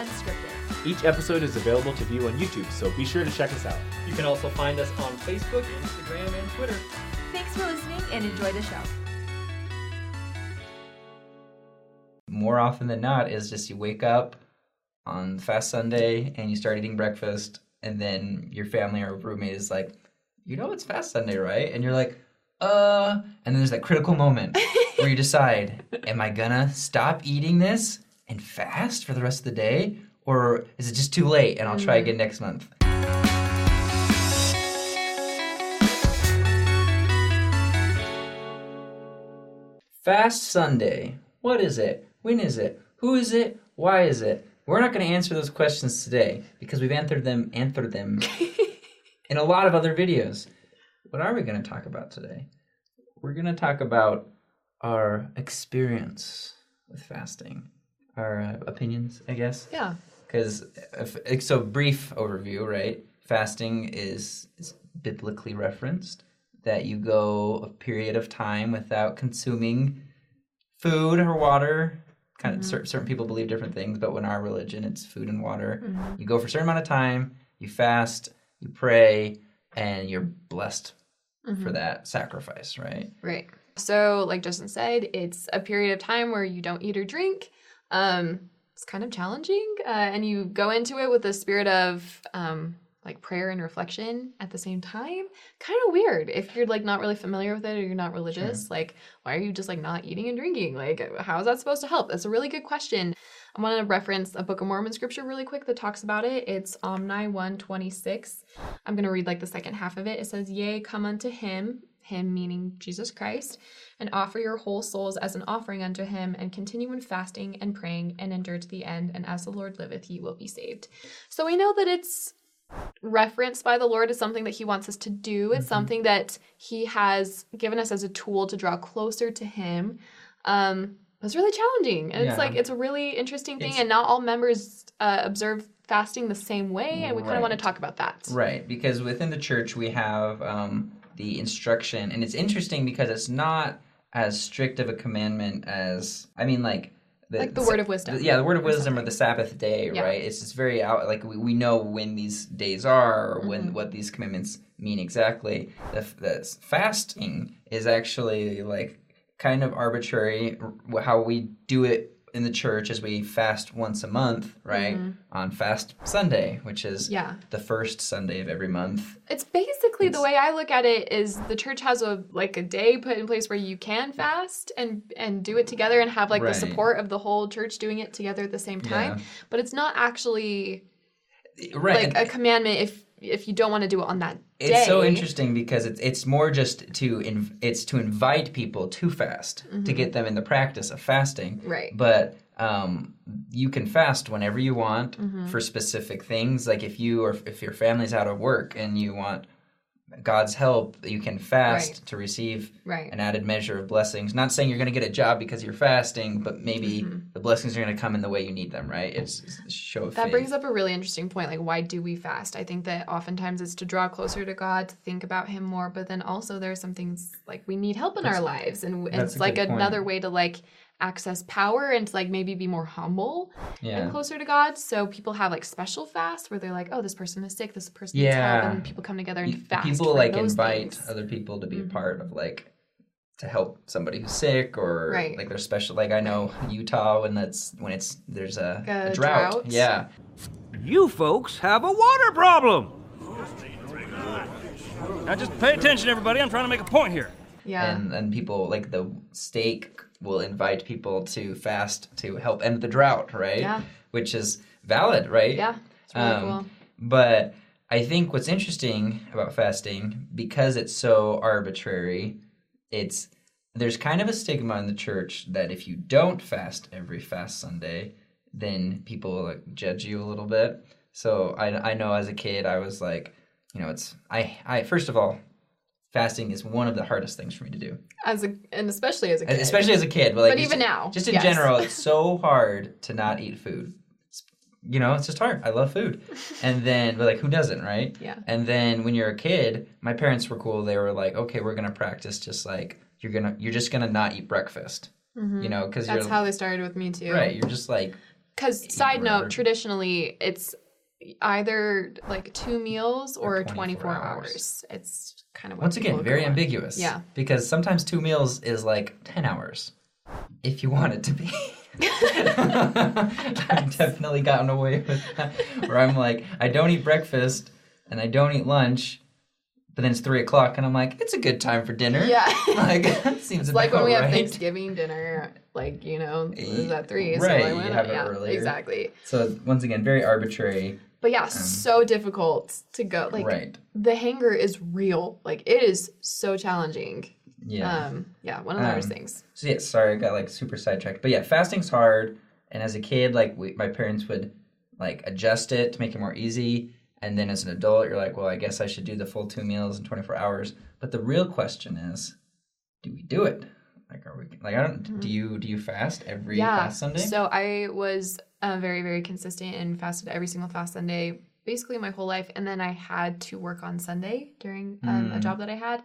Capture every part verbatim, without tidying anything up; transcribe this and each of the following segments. Unscripted. Each episode is available to view on YouTube, so be sure to check us out. You can also find us on Facebook, Instagram, and Twitter. Thanks for listening and enjoy the show. More often than not is just you wake up on Fast Sunday and you start eating breakfast, and then your family or roommate is like, you know it's Fast Sunday, right? And you're like, uh, and then there's that critical moment where you decide, am I gonna stop eating this and fast for the rest of the day? Or is it just too late and I'll try again next month? Fast Sunday. What is it? When is it? Who is it? Why is it? We're not going to answer those questions today because we've answered them, answered them in a lot of other videos. What are we going to talk about today? We're going to talk about our experience with fasting, our uh, opinions, I guess. Yeah. Because so brief overview, right? Fasting is, is biblically referenced, that you go a period of time without consuming food or water. Kind of mm-hmm. certain people believe different things, but in our religion, it's food and water. Mm-hmm. You go for a certain amount of time, you fast, you pray, and you're blessed mm-hmm. for that sacrifice, right? Right. So, like Justin said, it's a period of time where you don't eat or drink. Um, it's kind of challenging, uh, and you go into it with a spirit of um, like prayer and reflection at the same time. Kind of weird if you're like not really familiar with it or you're not religious. Sure. Like, why are you just like not eating and drinking? Like, how is that supposed to help? That's a really good question. I want to reference a Book of Mormon scripture really quick that talks about it. It's Omni one twenty-six. I'm going to read like the second half of it. It says, yea, come unto him, him meaning Jesus Christ, and offer your whole souls as an offering unto him, and continue in fasting and praying, and endure to the end, and as the Lord liveth, ye will be saved. So we know that it's referenced by the Lord as something that he wants us to do. It's mm-hmm. something that he has given us as a tool to draw closer to him. Um, it's really challenging. And yeah. it's like, it's a really interesting thing. It's, and not all members uh, observe fasting the same way. And we right. kind of want to talk about that. Right. Because within the church, we have um, the instruction. And it's interesting because it's not as strict of a commandment as, I mean, like, The, like the word of wisdom. The, yeah, the word of or wisdom something. Or the Sabbath day, yeah. right? It's just very out, like we, we know when these days are or mm-hmm. when what these commandments mean exactly. The, the fasting is actually like kind of arbitrary. How we do it in the church is we fast once a month, right? Mm-hmm. On Fast Sunday, which is yeah. the first Sunday of every month. It's basically it's, the way I look at it is the church has a like a day put in place where you can fast and and do it together and have like right. the support of the whole church doing it together at the same time. Yeah. But it's not actually right. like and, a commandment if if you don't want to do it on that day. It's so interesting because it's it's more just to inv- it's to invite people to fast mm-hmm. to get them in the practice of fasting. Right. But Um, you can fast whenever you want mm-hmm. for specific things. Like if you or if your family's out of work and you want God's help, you can fast right. to receive right. an added measure of blessings. Not saying you're going to get a job because you're fasting, but maybe mm-hmm. the blessings are going to come in the way you need them, right? It's, it's a show of faith. That brings up a really interesting point. Like, why do we fast? I think that oftentimes it's to draw closer to God, to think about him more, but then also there are some things like we need help in that's, our lives. And, and it's like another way to like access power and to like maybe be more humble yeah. and closer to God. So people have like special fasts where they're like, oh, this person is sick, this person is yeah. tired, and people come together and you, fast. People like invite things. Other people to be mm-hmm. a part of like to help somebody who's sick or right. like they're special. Like I know Utah when that's when it's there's a, a, a drought. drought. Yeah. You folks have a water problem. Now just pay attention, everybody. I'm trying to make a point here. Yeah. And and people like the stake will invite people to fast to help end the drought, right? Yeah. Which is valid, right? Yeah, it's really um, cool. But I think what's interesting about fasting, because it's so arbitrary, it's there's kind of a stigma in the church that if you don't fast every Fast Sunday, then people like, judge you a little bit. So I, I know as a kid, I was like, you know, it's, I, I first of all, fasting is one of the hardest things for me to do. As a, and especially as a kid. Especially as a kid. But, like, but even just, now. Just in yes. general, it's so hard to not eat food. It's, you know, it's just hard. I love food. And then, but like, who doesn't, right? Yeah. And then when you're a kid, my parents were cool. They were like, okay, we're going to practice just like, you're gonna, you're just going to not eat breakfast. Mm-hmm. You know, because you're. That's how they started with me too. Right. You're just like. Because side note, hours. traditionally it's either like two meals or, or twenty-four hours. It's kind of what once again very ambiguous. On. Yeah, because sometimes two meals is like ten hours, if you want it to be. I've definitely gotten away with that, where I'm like, I don't eat breakfast and I don't eat lunch, but then it's three o'clock and I'm like, it's a good time for dinner. Yeah, like that seems it's like when we right. have Thanksgiving dinner, like you know, it's at three, right? So I went you have it yeah, earlier. Exactly. So once again, very arbitrary. But yeah, um, so difficult to go. Like right. the hanger is real. Like it is so challenging. Yeah. Um, yeah, one of the um, hardest things. So yeah, sorry, I got like super sidetracked. But yeah, fasting's hard. And as a kid, like we, my parents would like adjust it to make it more easy. And then as an adult, you're like, well, I guess I should do the full two meals in twenty-four hours. But the real question is, do we do it? Like, are we like I don't mm-hmm. do you do you fast every yeah. fast Sunday? So I was uh, very very consistent and fasted every single fast Sunday basically my whole life. And then I had to work on Sunday during um, mm. a job that I had,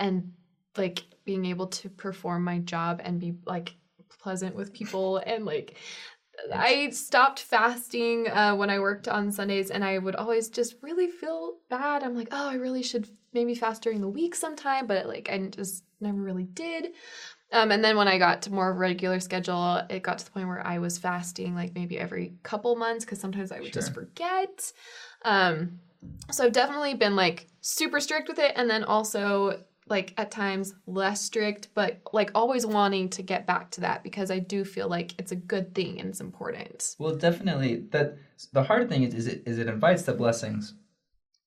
and like being able to perform my job and be like pleasant with people. And like I stopped fasting uh, when I worked on Sundays, and I would always just really feel bad. I'm like, oh, I really should maybe fast during the week sometime, but like I just never really did. Um, and then when I got to more of a regular schedule, it got to the point where I was fasting like maybe every couple months, because sometimes I would sure. just forget. Um, so I've definitely been like super strict with it, and then also like at times less strict, but like always wanting to get back to that, because I do feel like it's a good thing and it's important. Well, definitely. That the hard thing is, is it is it invites the blessings.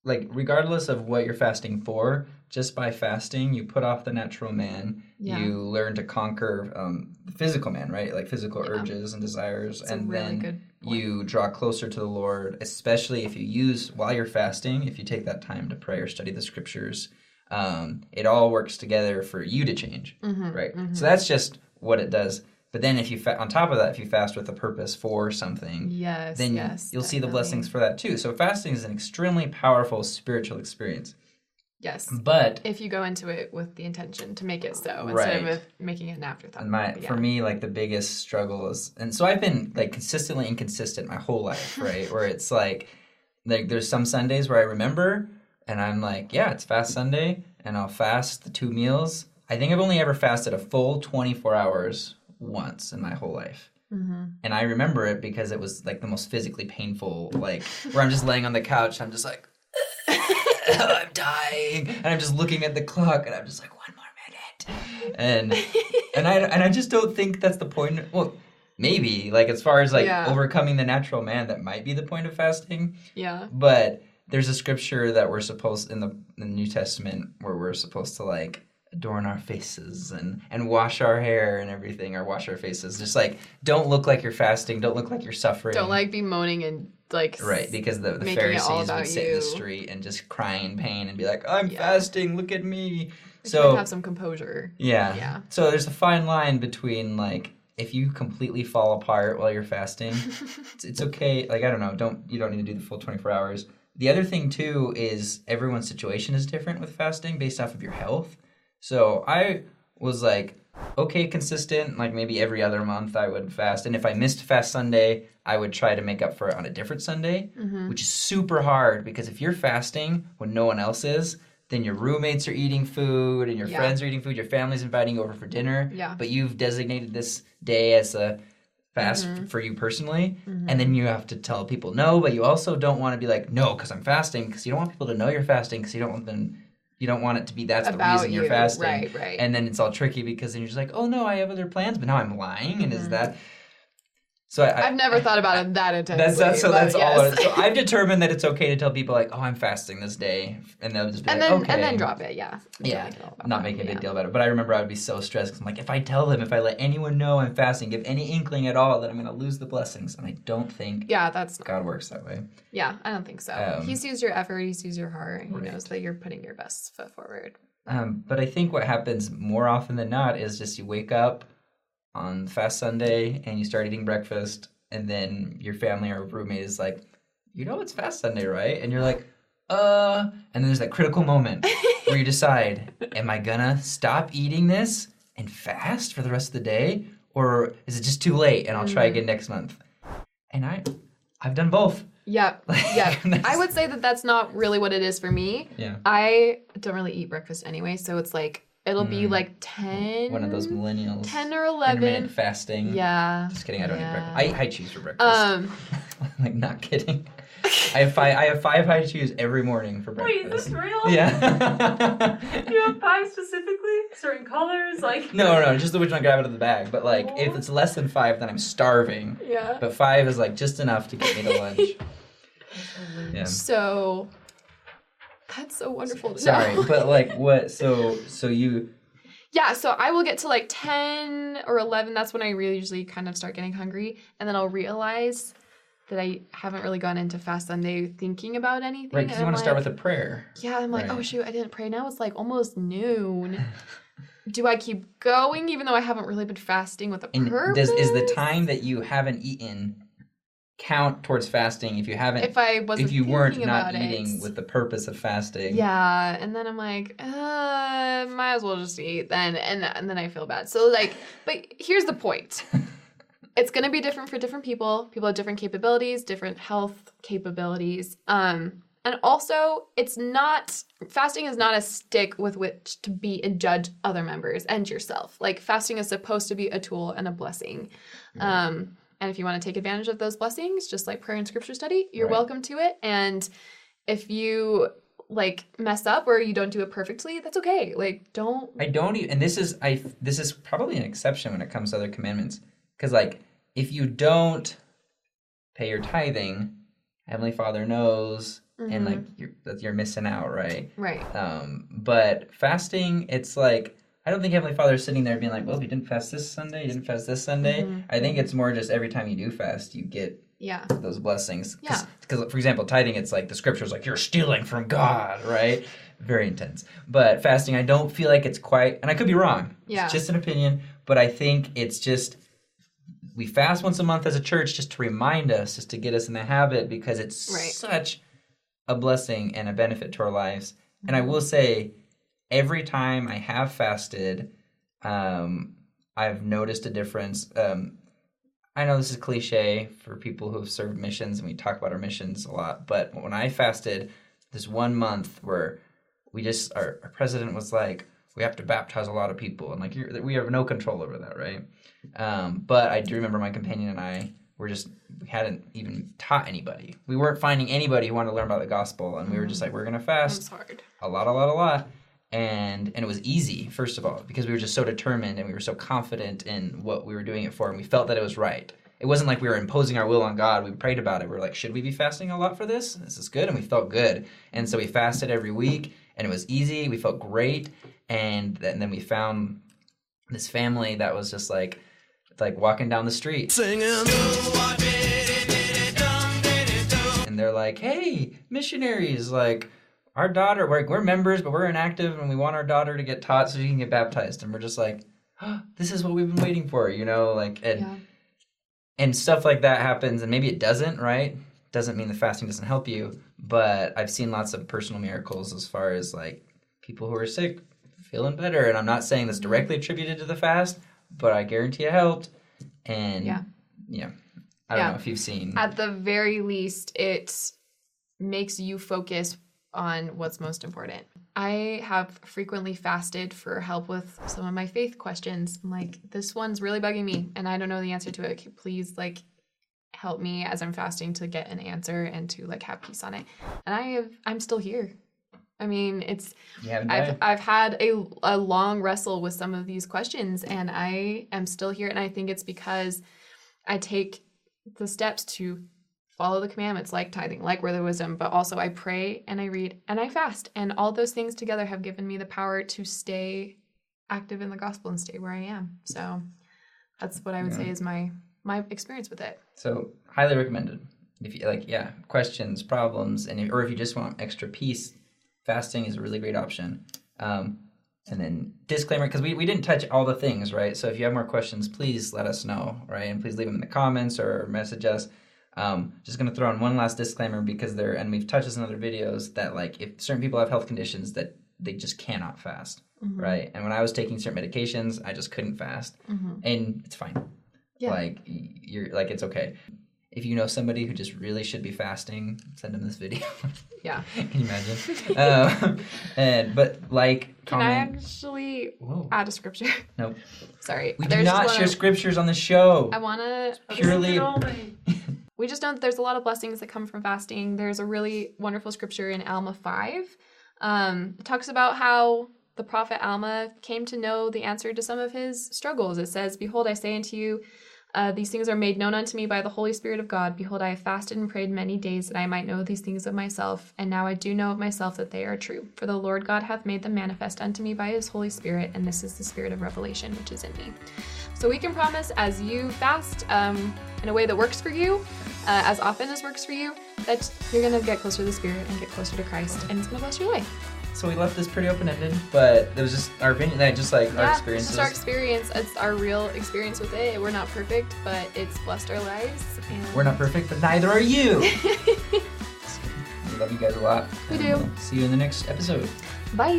Like regardless of what you're fasting for, just by fasting, you put off the natural man. Yeah. You learn to conquer um, physical man, right? Like physical yeah. urges and desires. That's and a really then good point. You draw closer to the Lord, especially if you use, while you're fasting, if you take that time to pray or study the scriptures, Um, it all works together for you to change, mm-hmm, right? Mm-hmm. So that's just what it does. But then if you, fa- on top of that, if you fast with a purpose for something, yes, then yes, you'll definitely. see the blessings for that too. So fasting is an extremely powerful spiritual experience. Yes. But if you go into it with the intention to make it so, right. instead of making it an afterthought. And my, yeah. for me, like the biggest struggle is, and so I've been like consistently inconsistent my whole life, right? Where it's like, like there's some Sundays where I remember, and I'm like, yeah, it's Fast Sunday, and I'll fast the two meals. I think I've only ever fasted a full twenty-four hours once in my whole life. Mm-hmm. And I remember it because it was, like, the most physically painful, like, where I'm just laying on the couch, I'm just like, I'm dying. And I'm just looking at the clock, and I'm just like, one more minute. And and I, and I just don't think that's the point. Well, maybe, like, as far as, like, yeah. overcoming the natural man, that might be the point of fasting. Yeah. But there's a scripture that we're supposed, in the, in the New Testament, where we're supposed to, like, adorn our faces and, and wash our hair and everything, or wash our faces. Just, like, don't look like you're fasting. Don't look like you're suffering. Don't, like, be moaning and, like, right, because the, the Pharisees would sit you. in the street and just cry in pain and be like, I'm yeah. fasting, look at me. Like, so you have some composure. Yeah. yeah. So there's a fine line between, like, if you completely fall apart while you're fasting, it's, it's okay. Like, I don't know. Don't you don't need to do the full twenty-four hours. The other thing, too, is everyone's situation is different with fasting based off of your health. So I was, like, okay, consistent. Like, maybe every other month I would fast. And if I missed Fast Sunday, I would try to make up for it on a different Sunday, mm-hmm. which is super hard, because if you're fasting when no one else is, then your roommates are eating food and your yeah. friends are eating food. Your family's inviting you over for dinner. Yeah. But you've designated this day as a fast mm-hmm. for you personally, mm-hmm. and then you have to tell people no, but you also don't want to be like, no, because I'm fasting, because you don't want people to know you're fasting, because you don't want them, you don't want it to be that's About the reason you. you're fasting, right, right. And then it's all tricky, because then you're just like, oh no, I have other plans, but now I'm lying, mm-hmm. and is that? So I, I've never I, thought about it that intensely. That's, that's, so that's yes. all. It is. So I've determined that it's okay to tell people like, oh, I'm fasting this day, and they'll just be and like, then, okay, and then drop it. Yeah, yeah, not making a big yeah. deal about it. But I remember I would be so stressed, because I'm like, if I tell them, if I let anyone know I'm fasting, give any inkling at all, that I'm going to lose the blessings, and I don't think. Yeah, that's God works that way. Yeah, I don't think so. Um, he sees your effort. He sees your heart. And right. He knows that you're putting your best foot forward. Um, but I think what happens more often than not is just you wake up on Fast Sunday and you start eating breakfast, and then your family or roommate is like, you know, it's Fast Sunday, right? And you're like, uh, and then there's that critical moment where you decide, am I gonna stop eating this and fast for the rest of the day? Or is it just too late and I'll try again next month? and I, I've done both. Yeah, like, yeah. I would say that that's not really what it is for me. Yeah. I don't really eat breakfast anyway, so it's like, it'll mm. be like ten. One of those millennials. ten or eleven. Intermittent fasting. Yeah. Just kidding, I don't yeah. eat breakfast. I eat high cheese for breakfast. Um, like, not kidding. I have five I have five high cheese every morning for breakfast. Wait, is this real? Yeah. Do you have five specifically? Certain colors? Like No, no, just the which one I grab out of the bag. But like, oh. if it's less than five, then I'm starving. Yeah. But five is like just enough to get me to lunch. Yeah. So that's so wonderful to Sorry, know. Sorry, but like what so so you Yeah, so I will get to like ten or eleven, that's when I really usually kind of start getting hungry, and then I'll realize that I haven't really gone into Fast Sunday thinking about anything. Right, because you want to like, start with a prayer. Yeah, I'm like, right. oh shoot, I didn't pray. Now it's like almost noon. Do I keep going even though I haven't really been fasting with a and purpose? Does, is the time that you haven't eaten count towards fasting if you haven't if I wasn't if you weren't not eating it. With the purpose of fasting? Yeah, and then I'm like, uh, might as well just eat then, and and then I feel bad. So like, but here's the point. It's going to be different for different people. People have different capabilities, different health capabilities. Um, and also, it's not, fasting is not a stick with which to beat and judge other members and yourself. Like, fasting is supposed to be a tool and a blessing. Right. Um, and if you want to take advantage of those blessings, just like prayer and scripture study, you're right. welcome to it. And if you, like, mess up or you don't do it perfectly, that's okay. Like, don't. I don't even, and this is, I, this is probably an exception when it comes to other commandments. Because, like, if you don't pay your tithing, Heavenly Father knows, mm-hmm. and like you're you're missing out, right? Right. Um, but fasting, it's like I don't think Heavenly Father is sitting there being like, "Well, you didn't fast this Sunday, you didn't fast this Sunday." Mm-hmm. I think it's more just every time you do fast, you get yeah those blessings. Cause, yeah. Because, for example, tithing, it's like the scripture's like you're stealing from God, right? Very intense. But fasting, I don't feel like it's quite, and I could be wrong. Yeah. It's just an opinion, but I think it's just. We fast once a month as a church just to remind us, just to get us in the habit, because it's right. such a blessing and a benefit to our lives. Mm-hmm. And I will say, every time I have fasted, um, I've noticed a difference. Um, I know this is cliche for people who have served missions, and we talk about our missions a lot, but when I fasted this one month where we just, our, our president was like, we have to baptize a lot of people, and like you're, we have no control over that, right? Um, but I do remember my companion and I were just we hadn't even taught anybody. We weren't finding anybody who wanted to learn about the gospel, and we were just like, we're gonna fast. That was hard. A lot, a lot, a lot, and and it was easy first of all because we were just so determined and we were so confident in what we were doing it for, and we felt that it was right. It wasn't like we were imposing our will on God. We prayed about it. We were like, should we be fasting a lot for this? This is good, and we felt good, and so we fasted every week, and it was easy. We felt great. And, and then we found this family that was just like, like walking down the street. Singing. And they're like, hey, missionaries, like our daughter, we're, we're members, but we're inactive and we want our daughter to get taught so she can get baptized. And we're just like, oh, this is what we've been waiting for, you know, like, and, yeah. and stuff like that happens. And maybe it doesn't, right? Doesn't mean the fasting doesn't help you, but I've seen lots of personal miracles as far as like people who are sick. Feeling better, and I'm not saying that's directly attributed to the fast, but I guarantee it helped. And yeah, yeah, I don't yeah. know if you've seen. At the very least, it makes you focus on what's most important. I have frequently fasted for help with some of my faith questions. I'm like, this one's really bugging me, and I don't know the answer to it. Please, like, help me as I'm fasting to get an answer and to like have peace on it. And I have, I'm still here. I mean, it's, I've I've had a, a long wrestle with some of these questions, and I am still here. And I think it's because I take the steps to follow the commandments, like tithing, like word of wisdom, but also I pray and I read and I fast. And all those things together have given me the power to stay active in the gospel and stay where I am. So that's what I would yeah. say is my, my experience with it. So highly recommended. If you like, yeah, questions, problems, and if, or if you just want extra peace, fasting is a really great option. Um, and then disclaimer, because we, we didn't touch all the things, right? So if you have more questions, please let us know, right? And please leave them in the comments or message us. Um, just going to throw in one last disclaimer because there, and we've touched this in other videos, that like if certain people have health conditions that they just cannot fast, mm-hmm. right? And when I was taking certain medications, I just couldn't fast. Mm-hmm. And it's fine. Yeah. Like you're like, it's okay. If you know somebody who just really should be fasting, send them this video. Yeah. Can you imagine? um, and but like, can comment. I actually Whoa. add a scripture? Nope. Sorry. We there's do not share of, scriptures on the show. I want to purely. We just know that there's a lot of blessings that come from fasting. There's a really wonderful scripture in Alma five. Um, it talks about how the prophet Alma came to know the answer to some of his struggles. It says, "Behold, I say unto you, Uh, these things are made known unto me by the Holy Spirit of God. Behold, I have fasted and prayed many days that I might know these things of myself. And now I do know of myself that they are true. For the Lord God hath made them manifest unto me by his Holy Spirit. And this is the spirit of revelation, which is in me." So we can promise, as you fast um, in a way that works for you, uh, as often as works for you, that you're going to get closer to the Spirit and get closer to Christ. And it's going to bless your life. So we left this pretty open-ended, but it was just our opinion, just like yeah, our experiences. It's just our experience. It's our real experience with it. We're not perfect, but it's blessed our lives. And we're not perfect, but neither are you. We love you guys a lot. We do. We'll see you in the next episode. Bye.